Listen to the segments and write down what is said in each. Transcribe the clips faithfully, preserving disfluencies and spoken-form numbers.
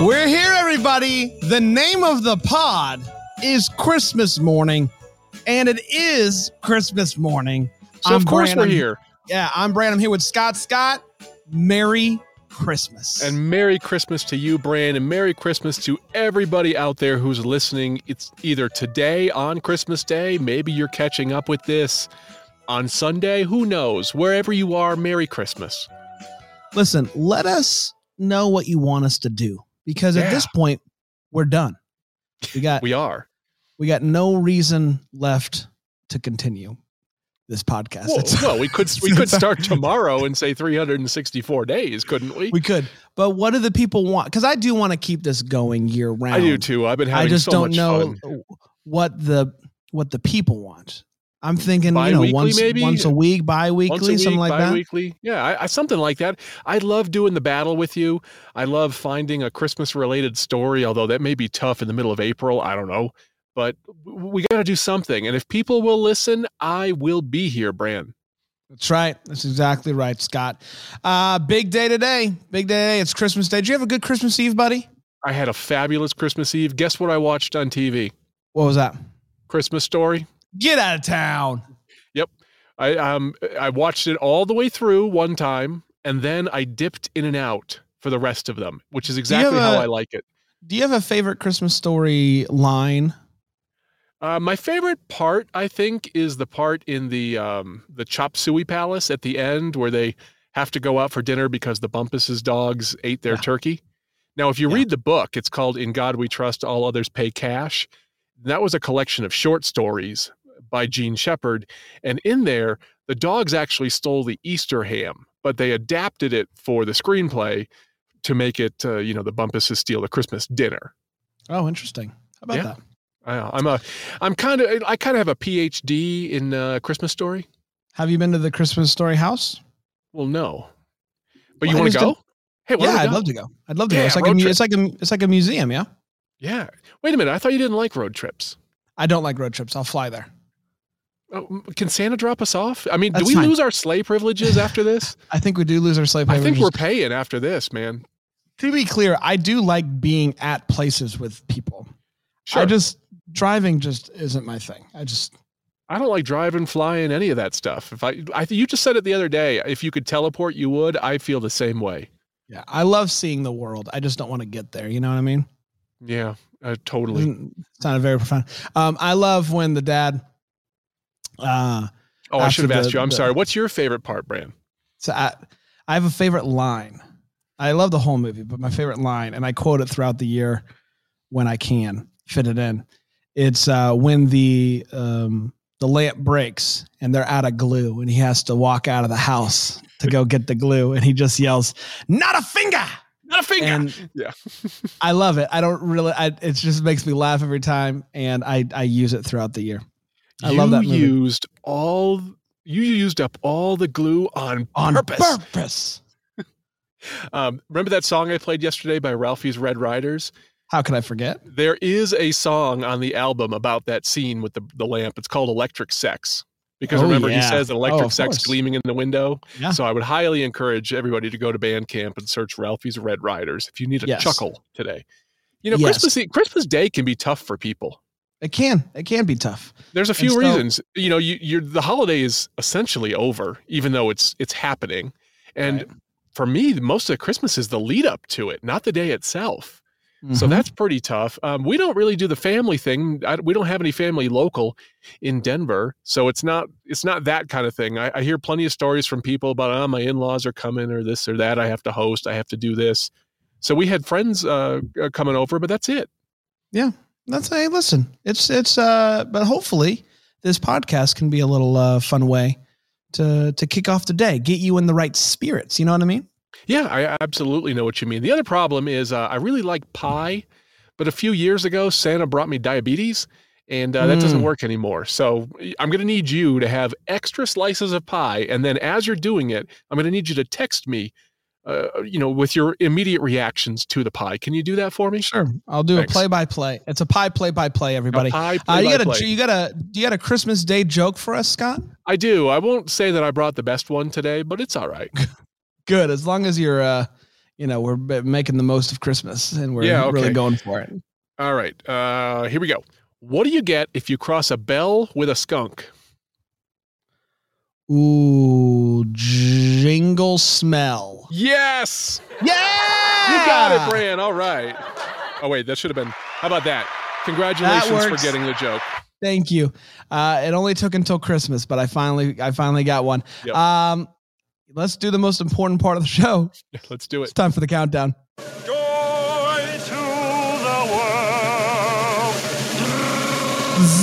We're here, everybody. The name of the pod is Christmas Morning, and it is Christmas morning. So I'm of course Brand. We're here. Yeah, I'm Brand. I'm here with Scott. Scott, Merry Christmas. And Merry Christmas to you, Brand, and Merry Christmas to everybody out there who's listening. It's either today on Christmas Day, maybe you're catching up with this on Sunday, who knows? Wherever you are, Merry Christmas. Listen, let us know what you want us to do, because yeah. at this point, we're done. We got We are. We got no reason left to continue this podcast. Well, well we could we could start tomorrow and say three hundred sixty-four days, couldn't we? We could. But what do the people want? Because I do want to keep this going year round. I do too. I've been having so much I just so don't know fun. what the what the people want. I'm thinking, you know, once maybe? once a week, bi-weekly, once a week, something like bi-weekly. that. Yeah, I, I, something like that. I love doing the battle with you. I love finding a Christmas-related story, although that may be tough in the middle of April. I don't know. But we got to do something. And if people will listen, I will be here, Brand. That's right. That's exactly right, Scott. Uh, big day today. Big day today. It's Christmas Day. Did you have a good Christmas Eve, buddy? I had a fabulous Christmas Eve. Guess what I watched on T V? What was that? Christmas Story. Get out of town. Yep. I um I watched it all the way through one time, and then I dipped in and out for the rest of them, which is exactly how a, I like it. Do you have a favorite Christmas Story line? Uh, my favorite part, I think, is the part in the um, the Chop Suey Palace at the end where they have to go out for dinner because the Bumpus's dogs ate their yeah. turkey. Now, if you yeah. read the book, it's called In God We Trust, All Others Pay Cash. That was a collection of short stories by Jean Shepherd. And in there, the dogs actually stole the Easter ham, but they adapted it for the screenplay to make it, uh, you know, the Bumpus's steal the Christmas dinner. Oh, interesting. How about yeah. that? I'm a, I'm kind of, I kind of have a P H D in uh, Christmas Story. Have you been to the Christmas Story house? Well, no, but well, you want to go? Still, hey, yeah, I'd go? love to go. I'd love to yeah, go. It's like a, it's like a, it's like a museum. Yeah. Yeah. Wait a minute. I thought you didn't like road trips. I don't like road trips. I'll fly there. Oh, can Santa drop us off? I mean, That's do we fine. lose our sleigh privileges after this? I think we do lose our sleigh privileges. I think we're paying after this, man. To be clear, I do like being at places with people. Sure. I just, Driving just isn't my thing. I just, I don't like driving, flying, any of that stuff. If I, I, you just said it the other day, if you could teleport, you would. I feel the same way. Yeah. I love seeing the world. I just don't want to get there. You know what I mean? Yeah, uh, totally. It's not a very profound. Um, I love when the dad, uh, Oh, I should have the, asked you. I'm the, sorry. What's your favorite part, Brand? So I, I have a favorite line. I love the whole movie, but my favorite line, and I quote it throughout the year when I can fit it in. It's uh, when the um, the lamp breaks and they're out of glue and he has to walk out of the house to go get the glue, and he just yells, "Not a finger, not a finger!" And yeah, I love it. I don't really. I, it just makes me laugh every time, and I I use it throughout the year. I you love that. Movie. Used all you used up all the glue on on purpose. purpose. um, remember that song I played yesterday by Ralphie's Red Riders? How could I forget? There is a song on the album about that scene with the, the lamp. It's called Electric Sex. Because oh, remember, yeah. he says electric oh, sex course. gleaming in the window. Yeah. So I would highly encourage everybody to go to Bandcamp and search Ralphie's Red Riders if you need a yes. chuckle today. You know, yes. Christmas Christmas Day can be tough for people. It can. It can be tough. There's a few so, reasons. You know, you, you're, the holiday is essentially over, even though it's it's happening. And right. for me, most of Christmas is the lead up to it, not the day itself. Mm-hmm. So that's pretty tough. Um, we don't really do the family thing. I, we don't have any family local in Denver, so it's not it's not that kind of thing. I, I hear plenty of stories from people about, oh, my in-laws are coming or this or that. I have to host. I have to do this. So we had friends uh, coming over, but that's it. Yeah, that's hey. Listen, it's it's. Uh, but hopefully, this podcast can be a little uh, fun way to to kick off the day, get you in the right spirits. You know what I mean? Yeah, I absolutely know what you mean. The other problem is uh, I really like pie, but a few years ago, Santa brought me diabetes, and uh, that mm. doesn't work anymore. So I'm going to need you to have extra slices of pie, and then as you're doing it, I'm going to need you to text me, uh, you know, with your immediate reactions to the pie. Can you do that for me? Sure, I'll do Thanks. a play-by-play. It's a pie play-by-play, everybody. A pie play-by-play. Uh, you got a you got a you got a Christmas Day joke for us, Scott? I do. I won't say that I brought the best one today, but it's all right. Good. As long as you're, uh, you know, we're making the most of Christmas and we're yeah, okay. really going for it. All right. Uh, here we go. What do you get if you cross a bell with a skunk? Ooh, jingle smell. Yes. Yeah. You got it, Bran. All right. Oh, wait, that should have been. How about that? Congratulations that for getting the joke. Thank you. Uh, it only took until Christmas, but I finally, I finally got one. Yep. Um, Let's do the most important part of the show. Let's do it. It's time for the countdown. Joy to the world.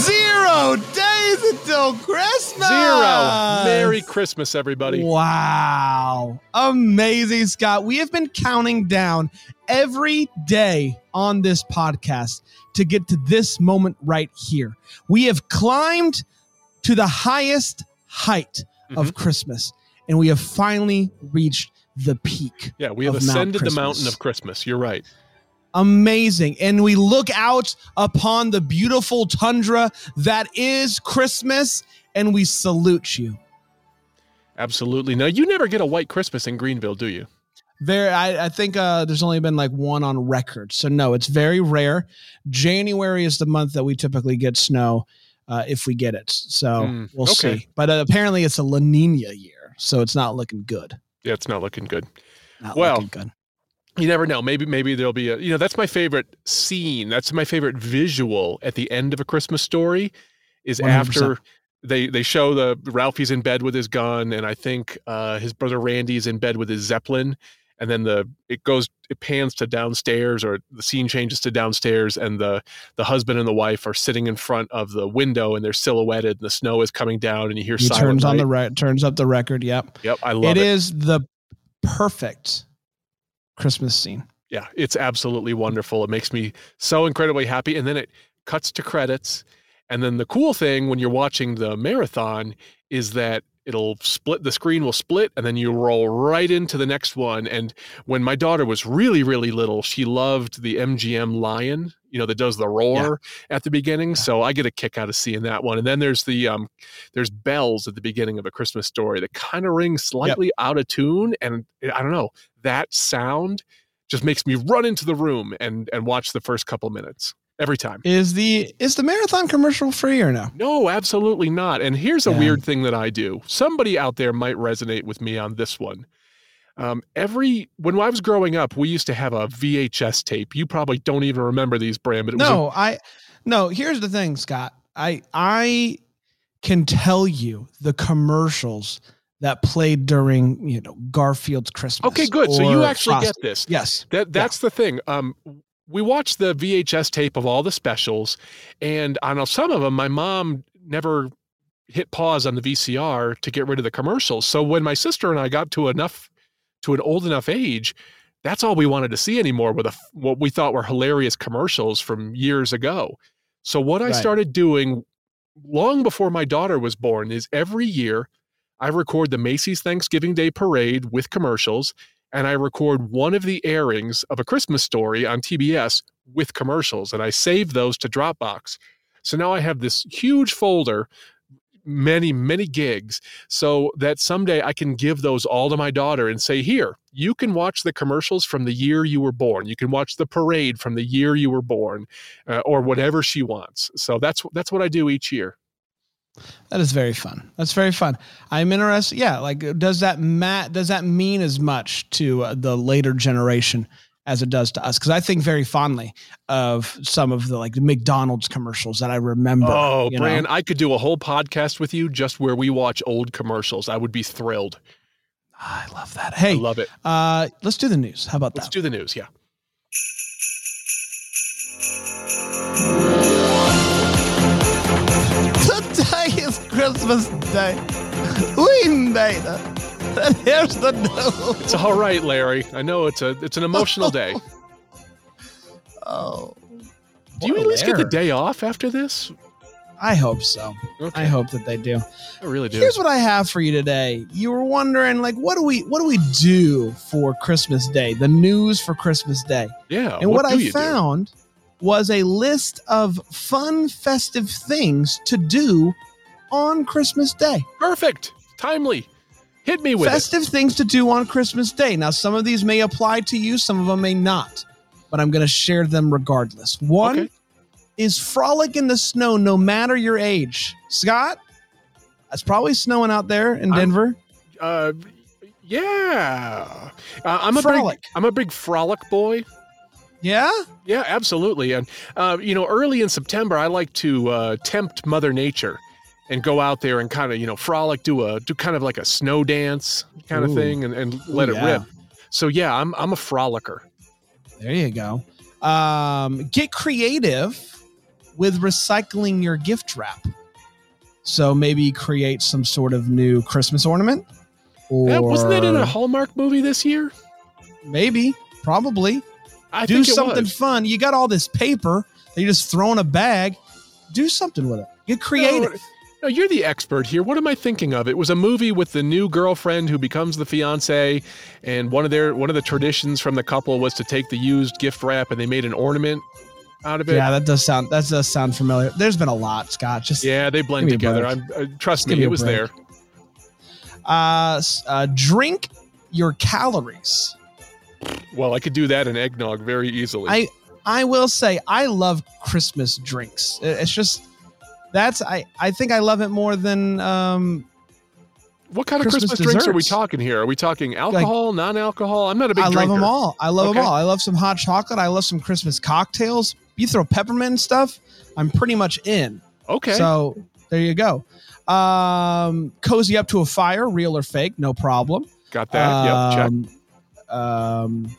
Zero days until Christmas. Zero. Merry Christmas, everybody. Wow. Amazing, Scott. We have been counting down every day on this podcast to get to this moment right here. We have climbed to the highest height mm-hmm. of Christmas. And we have finally reached the peak. Yeah, we have ascended the mountain of Christmas. You're right. Amazing. And we look out upon the beautiful tundra that is Christmas, and we salute you. Absolutely. Now, you never get a white Christmas in Greenville, do you? There, I, I think uh, there's only been like one on record. So, no, it's very rare. January is the month that we typically get snow uh, if we get it. So, mm, we'll okay. see. But uh, apparently it's a La Nina year. So it's not looking good. Yeah, it's not looking good. Not well, looking good. You never know. Maybe maybe there'll be a, you know, that's my favorite scene. That's my favorite visual at the end of A Christmas Story is one hundred percent after they they show the Ralphie's in bed with his gun. And I think uh, his brother Randy's in bed with his Zeppelin. And then the it goes, it pans to downstairs, or the scene changes to downstairs, and the the husband and the wife are sitting in front of the window, and they're silhouetted, and the snow is coming down, and you hear he silent turns night. on the right, turns up the record. Yep, yep, I love it. It is the perfect Christmas scene. Yeah, it's absolutely wonderful. It makes me so incredibly happy, and then it cuts to credits, and then the cool thing when you're watching the marathon is that. It'll split, the screen will split, and then you roll right into the next one. And when my daughter was really, really little, she loved the M G M lion, you know, that does the roar yeah. at the beginning. Yeah. So I get a kick out of seeing that one. And then there's the, um, there's bells at the beginning of A Christmas Story that kind of ring slightly yep. out of tune. And I don't know, that sound just makes me run into the room and, and watch the first couple minutes. Every time. Is the is the marathon commercial free or no? No, absolutely not. And here's a yeah. weird thing that I do. Somebody out there might resonate with me on this one. Um, every when I was growing up, we used to have a V H S tape. You probably don't even remember these, Bram. But it no, was a- I no. Here's the thing, Scott. I I can tell you the commercials that played during you know Garfield's Christmas. Okay, good. So you actually Frost. get this. Yes, that that's yeah. the thing. Um. We watched the V H S tape of all the specials, and on some of them, my mom never hit pause on the V C R to get rid of the commercials. So when my sister and I got to enough, to an old enough age, that's all we wanted to see anymore with a, what we thought were hilarious commercials from years ago. So what I right. started doing long before my daughter was born is every year I record the Macy's Thanksgiving Day Parade with commercials. And I record one of the airings of A Christmas Story on T B S with commercials, and I save those to Dropbox. So now I have this huge folder, many, many gigs, so that someday I can give those all to my daughter and say, here, you can watch the commercials from the year you were born. You can watch the parade from the year you were born, uh, or whatever she wants. So that's that's what I do each year. That is very fun. That's very fun. I'm interested. Yeah. Like, does that mat, does that mean as much to uh, the later generation as it does to us? Cause I think very fondly of some of the like McDonald's commercials that I remember. Oh, Bran, I could do a whole podcast with you just where we watch old commercials. I would be thrilled. I love that. Hey, I love it. Uh, let's do the news. How about that? Let's do the news. Yeah. Christmas Day. We made it. And here's the news. It's all right, Larry. I know it's a it's an emotional day. Oh. Do you at least get the day off after this? I hope so. Okay. I hope that they do. I really do. Here's what I have for you today. You were wondering, like, what do we what do we do for Christmas Day? The news for Christmas Day. Yeah. And what, what I found do? was a list of fun, festive things to do on Christmas Day. Perfect. Timely. Hit me with festive it. Things to do on Christmas Day. Now, some of these may apply to you. Some of them may not. But I'm going to share them regardless. One. Okay. Is frolic in the snow no matter your age. Scott, it's probably snowing out there in Denver. I'm, uh, yeah. Uh, I'm, a frolic. Big, I'm a big frolic boy. Yeah? Yeah, absolutely. And, uh, you know, early in September, I like to uh, tempt Mother Nature and go out there and kind of, you know, frolic, do a do kind of like a snow dance kind Ooh. Of thing and, and let Ooh, it yeah. rip. So, yeah, I'm I'm a frolicker. There you go. Um, get creative with recycling your gift wrap. So maybe create some sort of new Christmas ornament. Or yeah, wasn't that in a Hallmark movie this year? Maybe, probably. I Do think something was. fun. You got all this paper that you just throw in a bag. Do something with it. Get creative. No, no, you're the expert here. What am I thinking of? It was a movie with the new girlfriend who becomes the fiance, and one of their one of the traditions from the couple was to take the used gift wrap, and they made an ornament out of it. Yeah, that does sound that does sound familiar. There's been a lot, Scott. Just yeah, they blend together. I'm, uh, trust me, it was there. Uh, uh, drink your calories. Well, I could do that in eggnog very easily. I I will say I love Christmas drinks. It's just that's I I think I love it more than um. What kind of Christmas, Christmas drinks are we talking here? Are we talking alcohol, like, non-alcohol? I'm not a big I drinker. I love them all. I love okay. them all. I love some hot chocolate. I love some Christmas cocktails. You throw peppermint and stuff, I'm pretty much in. Okay. So there you go. Um, cozy up to a fire, real or fake, no problem. Got that. Um, yep, check. Um,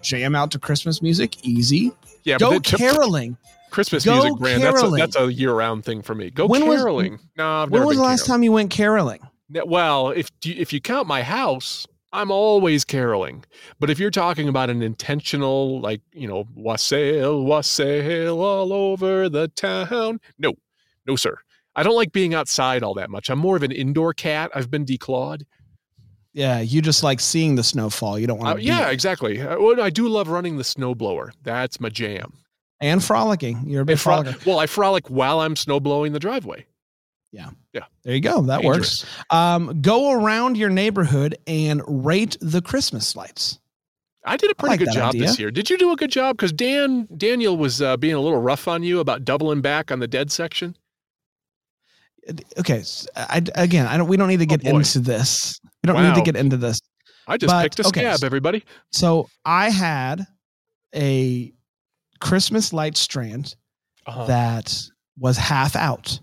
jam out to Christmas music, easy. Yeah, go but caroling. Christmas go music, man. That's a, that's a year-round thing for me. Go when caroling. Was, no, I've never When was the last caroling. time you went caroling? Well, if you, if you count my house, I'm always caroling. But if you're talking about an intentional, like, you know, wassail, wassail all over the town. No, no, sir. I don't like being outside all that much. I'm more of an indoor cat. I've been declawed. Yeah, you just like seeing the snow fall. You don't want to. Uh, yeah, it. exactly. I, I do love running the snowblower. That's my jam. And frolicking. You're a big fro- frolicker. Well, I frolic while I'm snowblowing the driveway. Yeah. Yeah. There you go. That Dangerous. works. Um, go around your neighborhood and rate the Christmas lights. I did a pretty like good job idea. this year. Did you do a good job? Because Dan Daniel was uh, being a little rough on you about doubling back on the dead section. Okay. I, again, I don't. We don't need to get oh into this. We don't wow. need to get into this. I just but, picked a scab, okay, so, everybody. So I had a Christmas light strand uh-huh. that was half out.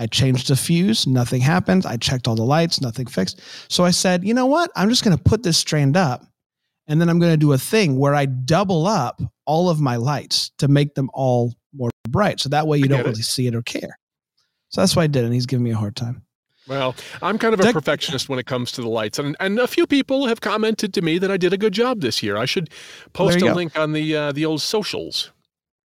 I changed the fuse. Nothing happened. I checked all the lights. Nothing fixed. So I said, you know what? I'm just going to put this strand up, and then I'm going to do a thing where I double up all of my lights to make them all more bright. So that way you I don't really it. see it or care. So that's what I did. And he's giving me a hard time. Well, I'm kind of a that, perfectionist when it comes to the lights. And and a few people have commented to me that I did a good job this year. I should post well, a go. link on the uh, the old socials.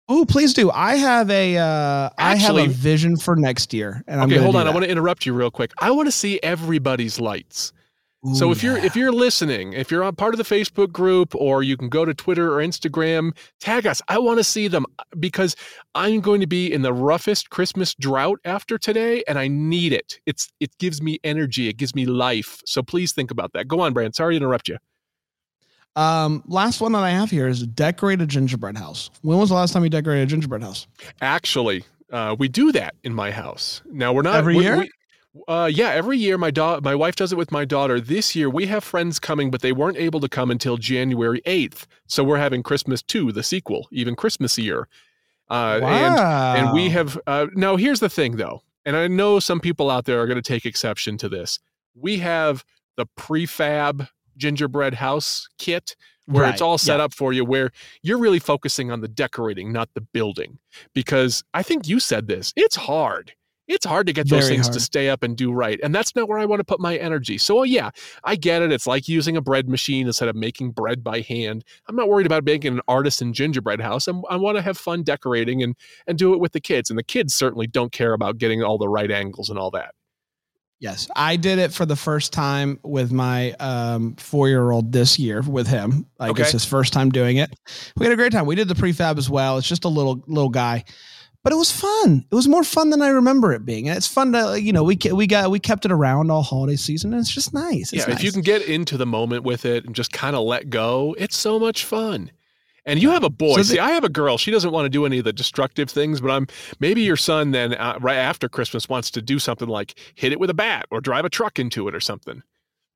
Oh, please do. I have a uh, Actually, I have a vision for next year. And I'm okay, hold on. That. I want to interrupt you real quick. I want to see everybody's lights. Ooh, so if yeah. you're if you're listening, if you're on part of the Facebook group, or you can go to Twitter or Instagram, tag us. I want to see them because I'm going to be in the roughest Christmas drought after today, and I need it. It's it gives me energy. It gives me life. So please think about that. Go on, Brand. Sorry to interrupt you. Um, last one that I have here is decorate a gingerbread house. When was the last time you decorated a gingerbread house? Actually, uh, we do that in my house. Now we're not every we, year. We, uh, yeah, every year my da- my wife does it with my daughter. This year we have friends coming, but they weren't able to come until January eighth. So we're having Christmas two, the sequel, even Christmasier. Uh, wow. and, and we have, uh, now here's the thing though. And I know some people out there are going to take exception to this. We have the prefab gingerbread house kit where right. it's all set yeah. up for you, where you're really focusing on the decorating, not the building, because I think you said this, it's hard. it's hard to get those Very things hard. to stay up and do right. And that's not where I want to put my energy. So yeah, I get it. It's like using a bread machine instead of making bread by hand. I'm not worried about making an artisan gingerbread house. I'm, I want to have fun decorating and, and do it with the kids. And the kids certainly don't care about getting all the right angles and all that. Yes. I did it for the first time with my um, four-year-old this year with him. Like okay. It's his first time doing it. We had a great time. We did the prefab as well. It's just a little, little guy, but it was fun. It was more fun than I remember it being. And it's fun to, you know, we, we got, we kept it around all holiday season, and it's just nice. It's yeah. Nice. If you can get into the moment with it and just kind of let go, it's so much fun. And you have a boy. So the, See, I have a girl. She doesn't want to do any of the destructive things, but I'm maybe your son then uh, right after Christmas wants to do something like hit it with a bat or drive a truck into it or something.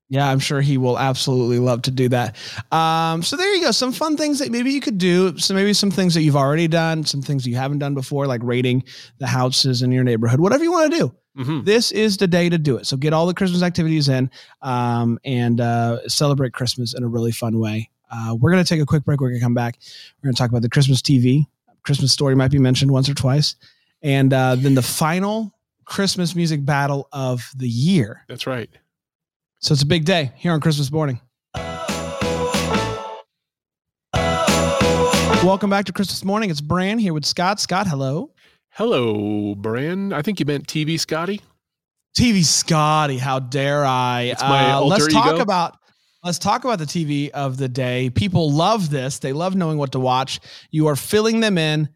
Yeah, I'm sure he will absolutely love to do that. Um, so there you go. Some fun things that maybe you could do. So maybe some things that you've already done, some things you haven't done before, like raiding the houses in your neighborhood, whatever you want to do. Mm-hmm. This is the day to do it. So get all the Christmas activities in um, and uh, celebrate Christmas in a really fun way. Uh, we're going to take a quick break. We're going to come back. We're going to talk about the Christmas T V. Christmas Story might be mentioned once or twice. And uh, then the final Christmas music battle of the year. That's right. So it's a big day here on Christmas Morning. Welcome back to Christmas Morning. It's Bran here with Scott. Scott, hello. Hello, Bran. I think you meant T V Scotty. T V Scotty. How dare I? It's my uh, alter let's ego. talk about... Let's talk about the T V of the day. People love this. They love knowing what to watch. You are filling them in.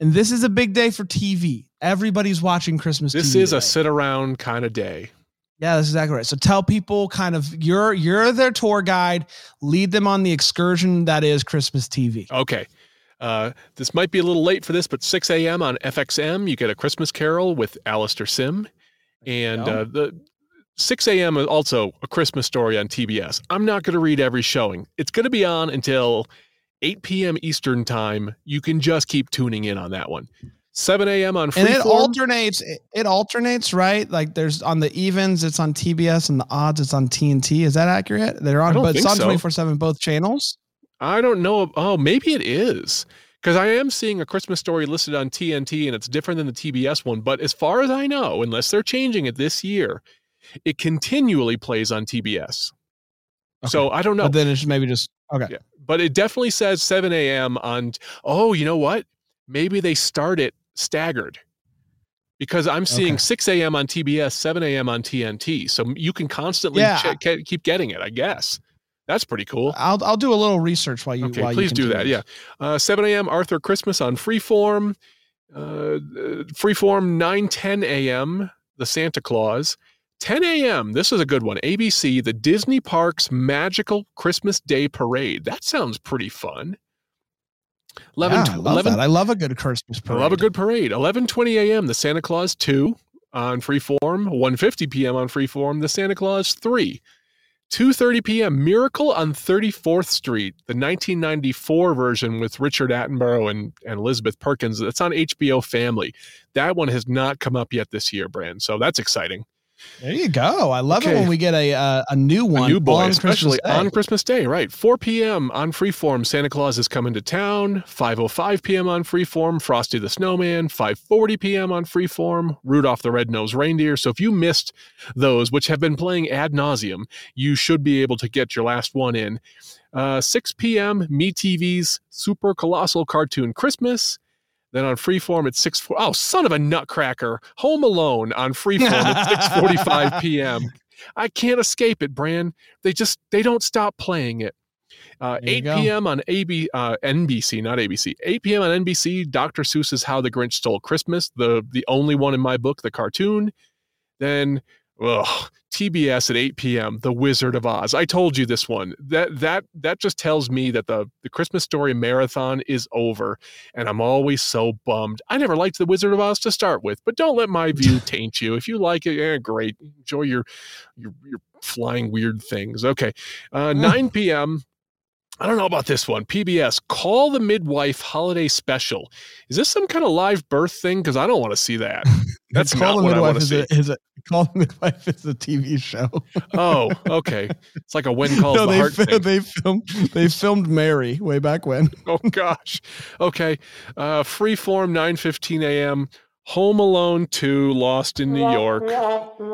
And this is a big day for T V. Everybody's watching Christmas T V. This is a sit around kind of day. Yeah, that's exactly right. So tell people kind of you're you're their tour guide. Lead them on the excursion that is Christmas T V. Okay. Uh, this might be a little late for this, but six a.m. on F X M, you get A Christmas Carol with Alistair Sim. And uh, the... six a.m. is also A Christmas Story on T B S. I'm not going to read every showing. It's going to be on until eight p.m. Eastern time. You can just keep tuning in on that one. seven a.m. on Freeform. And it alternates. It alternates, right? Like there's on the evens, it's on T B S, and the odds, it's on T N T. Is that accurate? They're on, but it's on twenty-four seven both channels. I don't know. Oh, maybe it is. Because I am seeing A Christmas Story listed on T N T, and it's different than the T B S one. But as far as I know, unless they're changing it this year, it continually plays on T B S. Okay. So I don't know. But then it's maybe just, okay. Yeah. But it definitely says seven a.m. on, oh, you know what? Maybe they start it staggered because I'm seeing okay. six a.m. on T B S, seven a.m. on T N T. So you can constantly yeah. check, keep getting it, I guess. That's pretty cool. I'll I'll do a little research while you Okay, while please you do that. Yeah. Uh, seven a.m. Arthur Christmas on Freeform. Uh, Freeform, nine ten a.m. The Santa Claus. ten a.m. This is a good one. A B C, the Disney Parks Magical Christmas Day Parade. That sounds pretty fun. eleven, yeah, I love eleven, that. I love a good Christmas parade. I love a good parade. eleven twenty a.m. The Santa Claus two on Freeform. one fifty p.m. on Freeform. The Santa Claus three. two thirty p.m. Miracle on thirty-fourth Street. The nineteen ninety-four version with Richard Attenborough and, and Elizabeth Perkins. That's on H B O Family. That one has not come up yet this year, Brand. So that's exciting. There you go. I love okay. it when we get a uh, a new one. A new boy, on especially Christmas on Christmas Day, right? four p.m. on Freeform, Santa Claus is Coming to Town. five oh five p.m. on Freeform, Frosty the Snowman. five forty p.m. on Freeform, Rudolph the Red-Nosed Reindeer. So if you missed those, which have been playing ad nauseum, you should be able to get your last one in. Uh, six p.m., MeTV's Super Colossal Cartoon Christmas. Then on Freeform at six four oh son of a nutcracker, Home Alone on Freeform at six forty five p.m. I can't escape it, Bran. They just they don't stop playing it. Uh, eight p.m. on A B uh, N B C, not A B C. Eight p.m. on N B C. Doctor Seuss's How the Grinch Stole Christmas, the the only one in my book, the cartoon. Then ugh, T B S at eight p.m. The Wizard of Oz. I told you this one. That that that just tells me that the the Christmas Story marathon is over, and I'm always so bummed. I never liked The Wizard of Oz to start with, but don't let my view taint you. If you like it, eh, great. Enjoy your your, your flying weird things. Okay, uh, nine p.m. I don't know about this one. P B S, Call the Midwife Holiday Special. Is this some kind of live birth thing? Because I don't want to see that. That's not what I want to see. Is it, is it, Call the Midwife is a T V show. Oh, okay. It's like a When Calls no, the Heart fi- thing. They filmed, they filmed Mary way back when. Oh, gosh. Okay. Uh, Freeform, nine fifteen a.m. Home Alone two, Lost in New York. Ugh.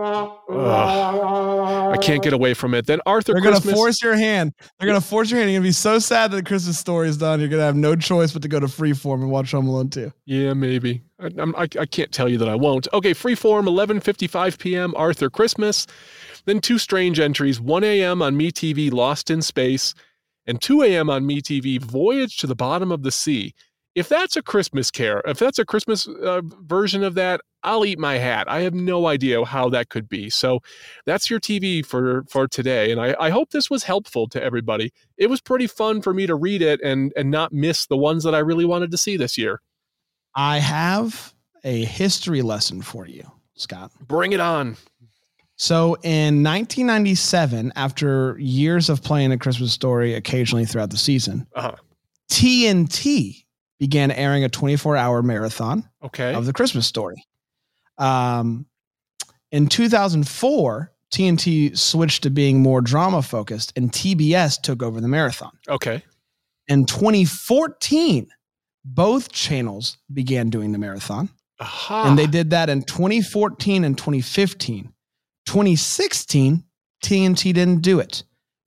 I can't get away from it. Then Arthur They're Christmas. They're going to force your hand. They're going to force your hand. You're going to be so sad that the Christmas Story is done. You're going to have no choice but to go to Freeform and watch Home Alone two. Yeah, maybe. I, I, I can't tell you that I won't. Okay, Freeform, eleven fifty-five p.m., Arthur Christmas. Then two strange entries, one a.m. on MeTV, Lost in Space, and two a.m. on MeTV, Voyage to the Bottom of the Sea. If that's a Christmas care, if that's a Christmas uh, version of that, I'll eat my hat. I have no idea how that could be. So that's your T V for, for today. And I, I hope this was helpful to everybody. It was pretty fun for me to read it and, and not miss the ones that I really wanted to see this year. I have a history lesson for you, Scott. Bring it on. So in nineteen ninety-seven, after years of playing A Christmas Story occasionally throughout the season, uh-huh. T N T began airing a twenty-four hour marathon okay. of The Christmas Story. Um, in two thousand four, T N T switched to being more drama focused and T B S took over the marathon. Okay. In twenty fourteen, both channels began doing the marathon. Aha. And they did that in twenty fourteen and twenty fifteen. twenty sixteen, T N T didn't do it,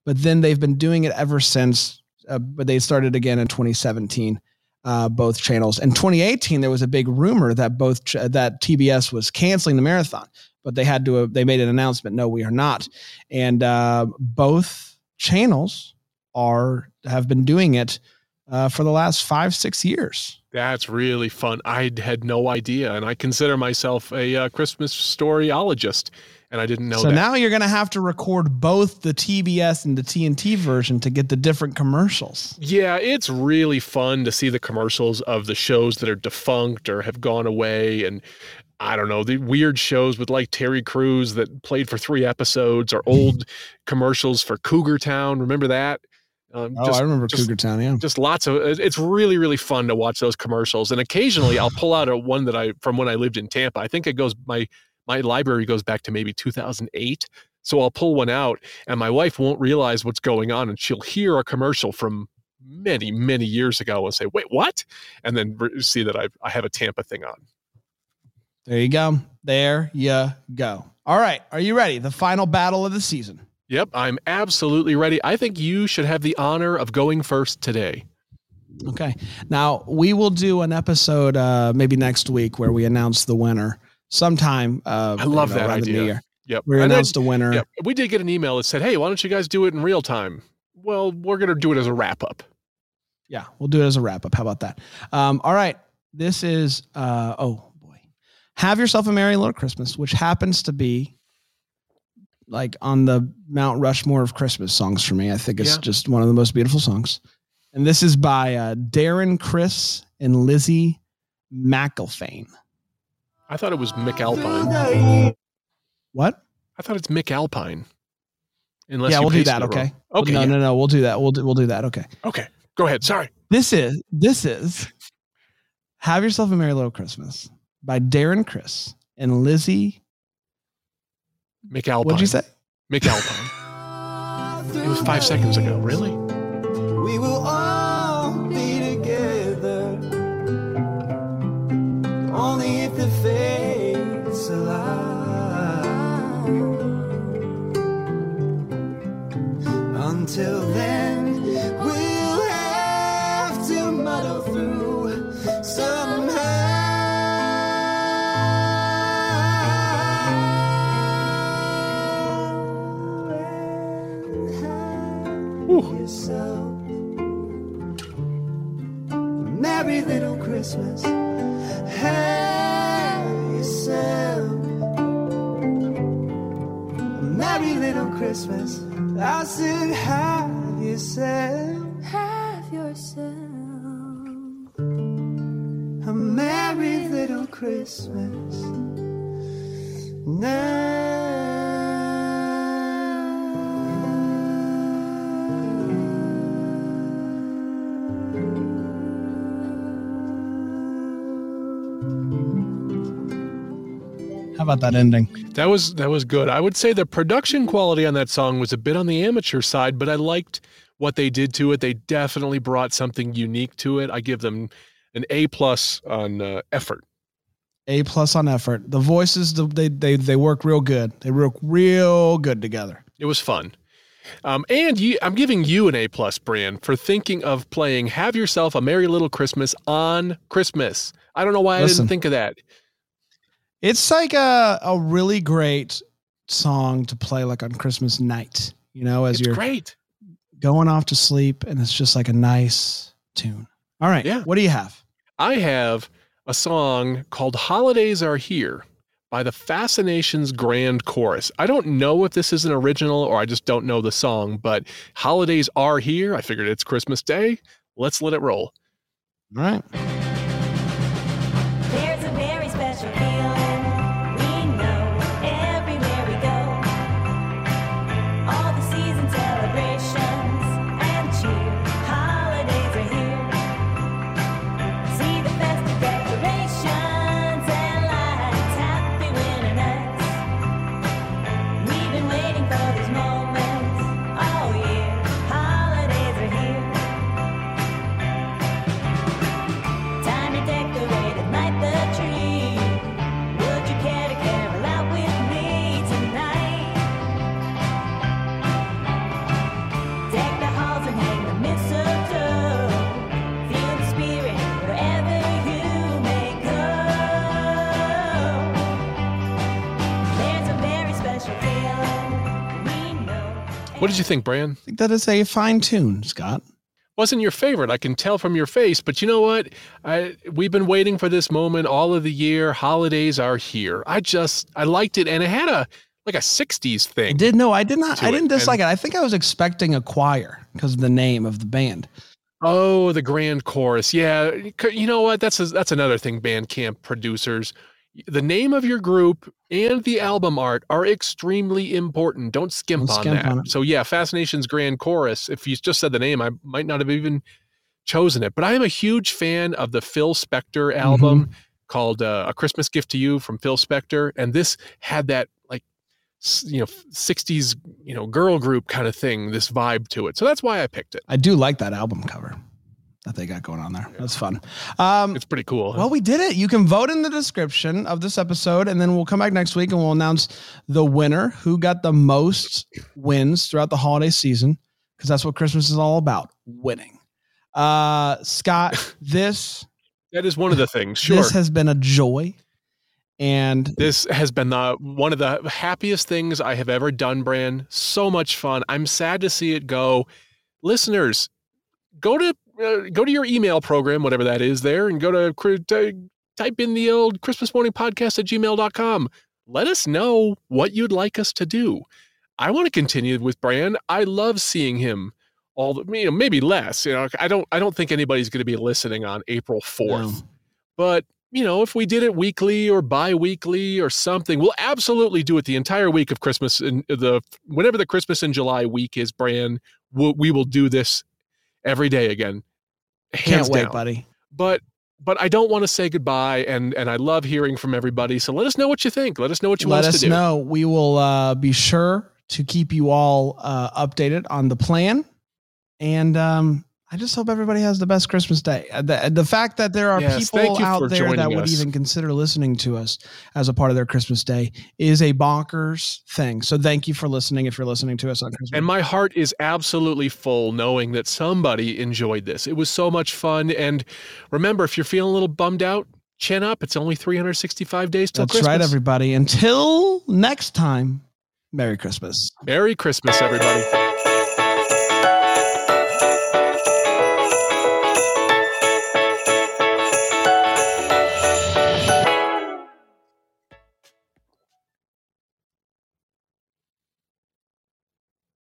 but then they've been doing it ever since, uh, but they started again in twenty seventeen. Uh, both channels. In twenty eighteen, there was a big rumor that both ch- that T B S was canceling the marathon, but they had to. Uh, they made an announcement. No, we are not. And uh, both channels are have been doing it uh, for the last five, six years. That's really fun. I had no idea, and I consider myself a uh, Christmas storyologist, and I didn't know so that. So now you're going to have to record both the T B S and the T N T version to get the different commercials. Yeah, it's really fun to see the commercials of the shows that are defunct or have gone away, and I don't know, the weird shows with like Terry Crews that played for three episodes or old commercials for Cougar Town. Remember that? Um, oh, just, I remember just, Cougar Town, yeah. Just lots of, it's really, really fun to watch those commercials. And occasionally I'll pull out a one that I, from when I lived in Tampa. I think it goes, my, my library goes back to maybe two thousand eight. So I'll pull one out and my wife won't realize what's going on. And she'll hear a commercial from many, many years ago and say, wait, what? And then re- see that I I have a Tampa thing on. There you go. There you go. All right. Are you ready? The final battle of the season. Yep, I'm absolutely ready. I think you should have the honor of going first today. Okay. Now, we will do an episode uh, maybe next week where we announce the winner sometime. Uh, I love you know, that idea. The new year. Yep. We announced then, the winner. Yep. We did get an email that said, hey, why don't you guys do it in real time? Well, we're going to do it as a wrap-up. Yeah, we'll do it as a wrap-up. How about that? Um, all right. This is, uh, oh, boy. Have Yourself a Merry Little Christmas, which happens to be like on the Mount Rushmore of Christmas songs for me. I think it's yeah. just one of the most beautiful songs. And this is by uh, Darren Criss and Lizzie McAlpine. I thought it was McAlpine. What? I thought it's McAlpine. Unless yeah, you we'll do that. Okay. Wrong. Okay. Well, no, yeah. no, no. We'll do that. We'll do, we'll do that. Okay. Okay. Go ahead. Sorry. This is, this is Have Yourself a Merry Little Christmas by Darren Criss and Lizzie McAlpine. What'd you say? McAlpine. It was five seconds ago. Really? We will all be together. Only if the fates allow. Until then, we'll have to muddle through somehow. Yourself Merry Little Christmas, have yourself Merry Little Christmas. I said, have yourself, have yourself a Merry Little Christmas now. How about that ending? That was that was good. I would say the production quality on that song was a bit on the amateur side, but I liked what they did to it. They definitely brought something unique to it. I give them an A plus on uh, effort. A plus on effort. The voices, they they they work real good. They work real good together. It was fun. Um, and you, I'm giving you an A plus, Brian, for thinking of playing Have Yourself a Merry Little Christmas on Christmas. I don't know why Listen, I didn't think of that. It's like a, a really great song to play like on Christmas night, you know, as it's you're great. going off to sleep, and it's just like a nice tune. All right. Yeah. What do you have? I have a song called Holidays Are Here by the Fascinations Grand Chorus. I don't know if this is an original or I just don't know the song, but Holidays Are Here. I figured it's Christmas Day. Let's let it roll. All right. There's a very special feeling. What did you think, Brian? I think that is a fine tune, Scott. Wasn't your favorite. I can tell from your face, but you know what? I, we've been waiting for this moment all of the year. Holidays are here. I just, I liked it. And it had a, like a sixties thing. I did. No, I did not. I didn't it. dislike and, it. I think I was expecting a choir because of the name of the band. Oh, the grand chorus. Yeah. You know what? That's, a, that's another thing. Bandcamp producers. The name of your group and the album art are extremely important. Don't skimp, Don't skimp on that. On so yeah, Fascinations Grand Chorus. If you just said the name, I might not have even chosen it, but I am a huge fan of the Phil Spector album mm-hmm. called uh, A Christmas Gift to You from Phil Spector. And this had that like, you know, sixties, you know, girl group kind of thing, this vibe to it. So that's why I picked it. I do like that album cover that they got going on there. That's fun. Um, it's pretty cool. Huh? Well, we did it. You can vote in the description of this episode, and then we'll come back next week and we'll announce the winner who got the most wins throughout the holiday season, because that's what Christmas is all about, winning. Uh, Scott, this... that is one of the things, sure. This has been a joy. And this has been the one of the happiest things I have ever done, Bran. So much fun. I'm sad to see it go. Listeners, go to Uh, go to your email program, whatever that is there, and go to t- type in the old christmas morning podcast at gmail dot com. Let us know what you'd like us to do. I want to continue with Bran. I love seeing him all the, you know, maybe less, you know, I don't, I don't think anybody's going to be listening on April fourth, no. But you know, if we did it weekly or bi-weekly or something, we'll absolutely do it the entire week of Christmas and the, whenever the Christmas in July week is, Bran, we'll, we will do this every day again. Hands Can't wait, down. buddy. But but I don't want to say goodbye, and and I love hearing from everybody. So let us know what you think. Let us know what you let want us to do. Let us know. We will uh, be sure to keep you all uh, updated on the plan. And um, I just hope everybody has the best Christmas day. The, the fact that there are yes, people out there that us. would even consider listening to us as a part of their Christmas day is a bonkers thing. So thank you for listening if you're listening to us on Christmas. And my heart is absolutely full knowing that somebody enjoyed this. It was so much fun. And remember, if you're feeling a little bummed out, chin up. It's only three hundred sixty-five days till That's Christmas. That's right, everybody. Until next time, Merry Christmas. Merry Christmas, everybody.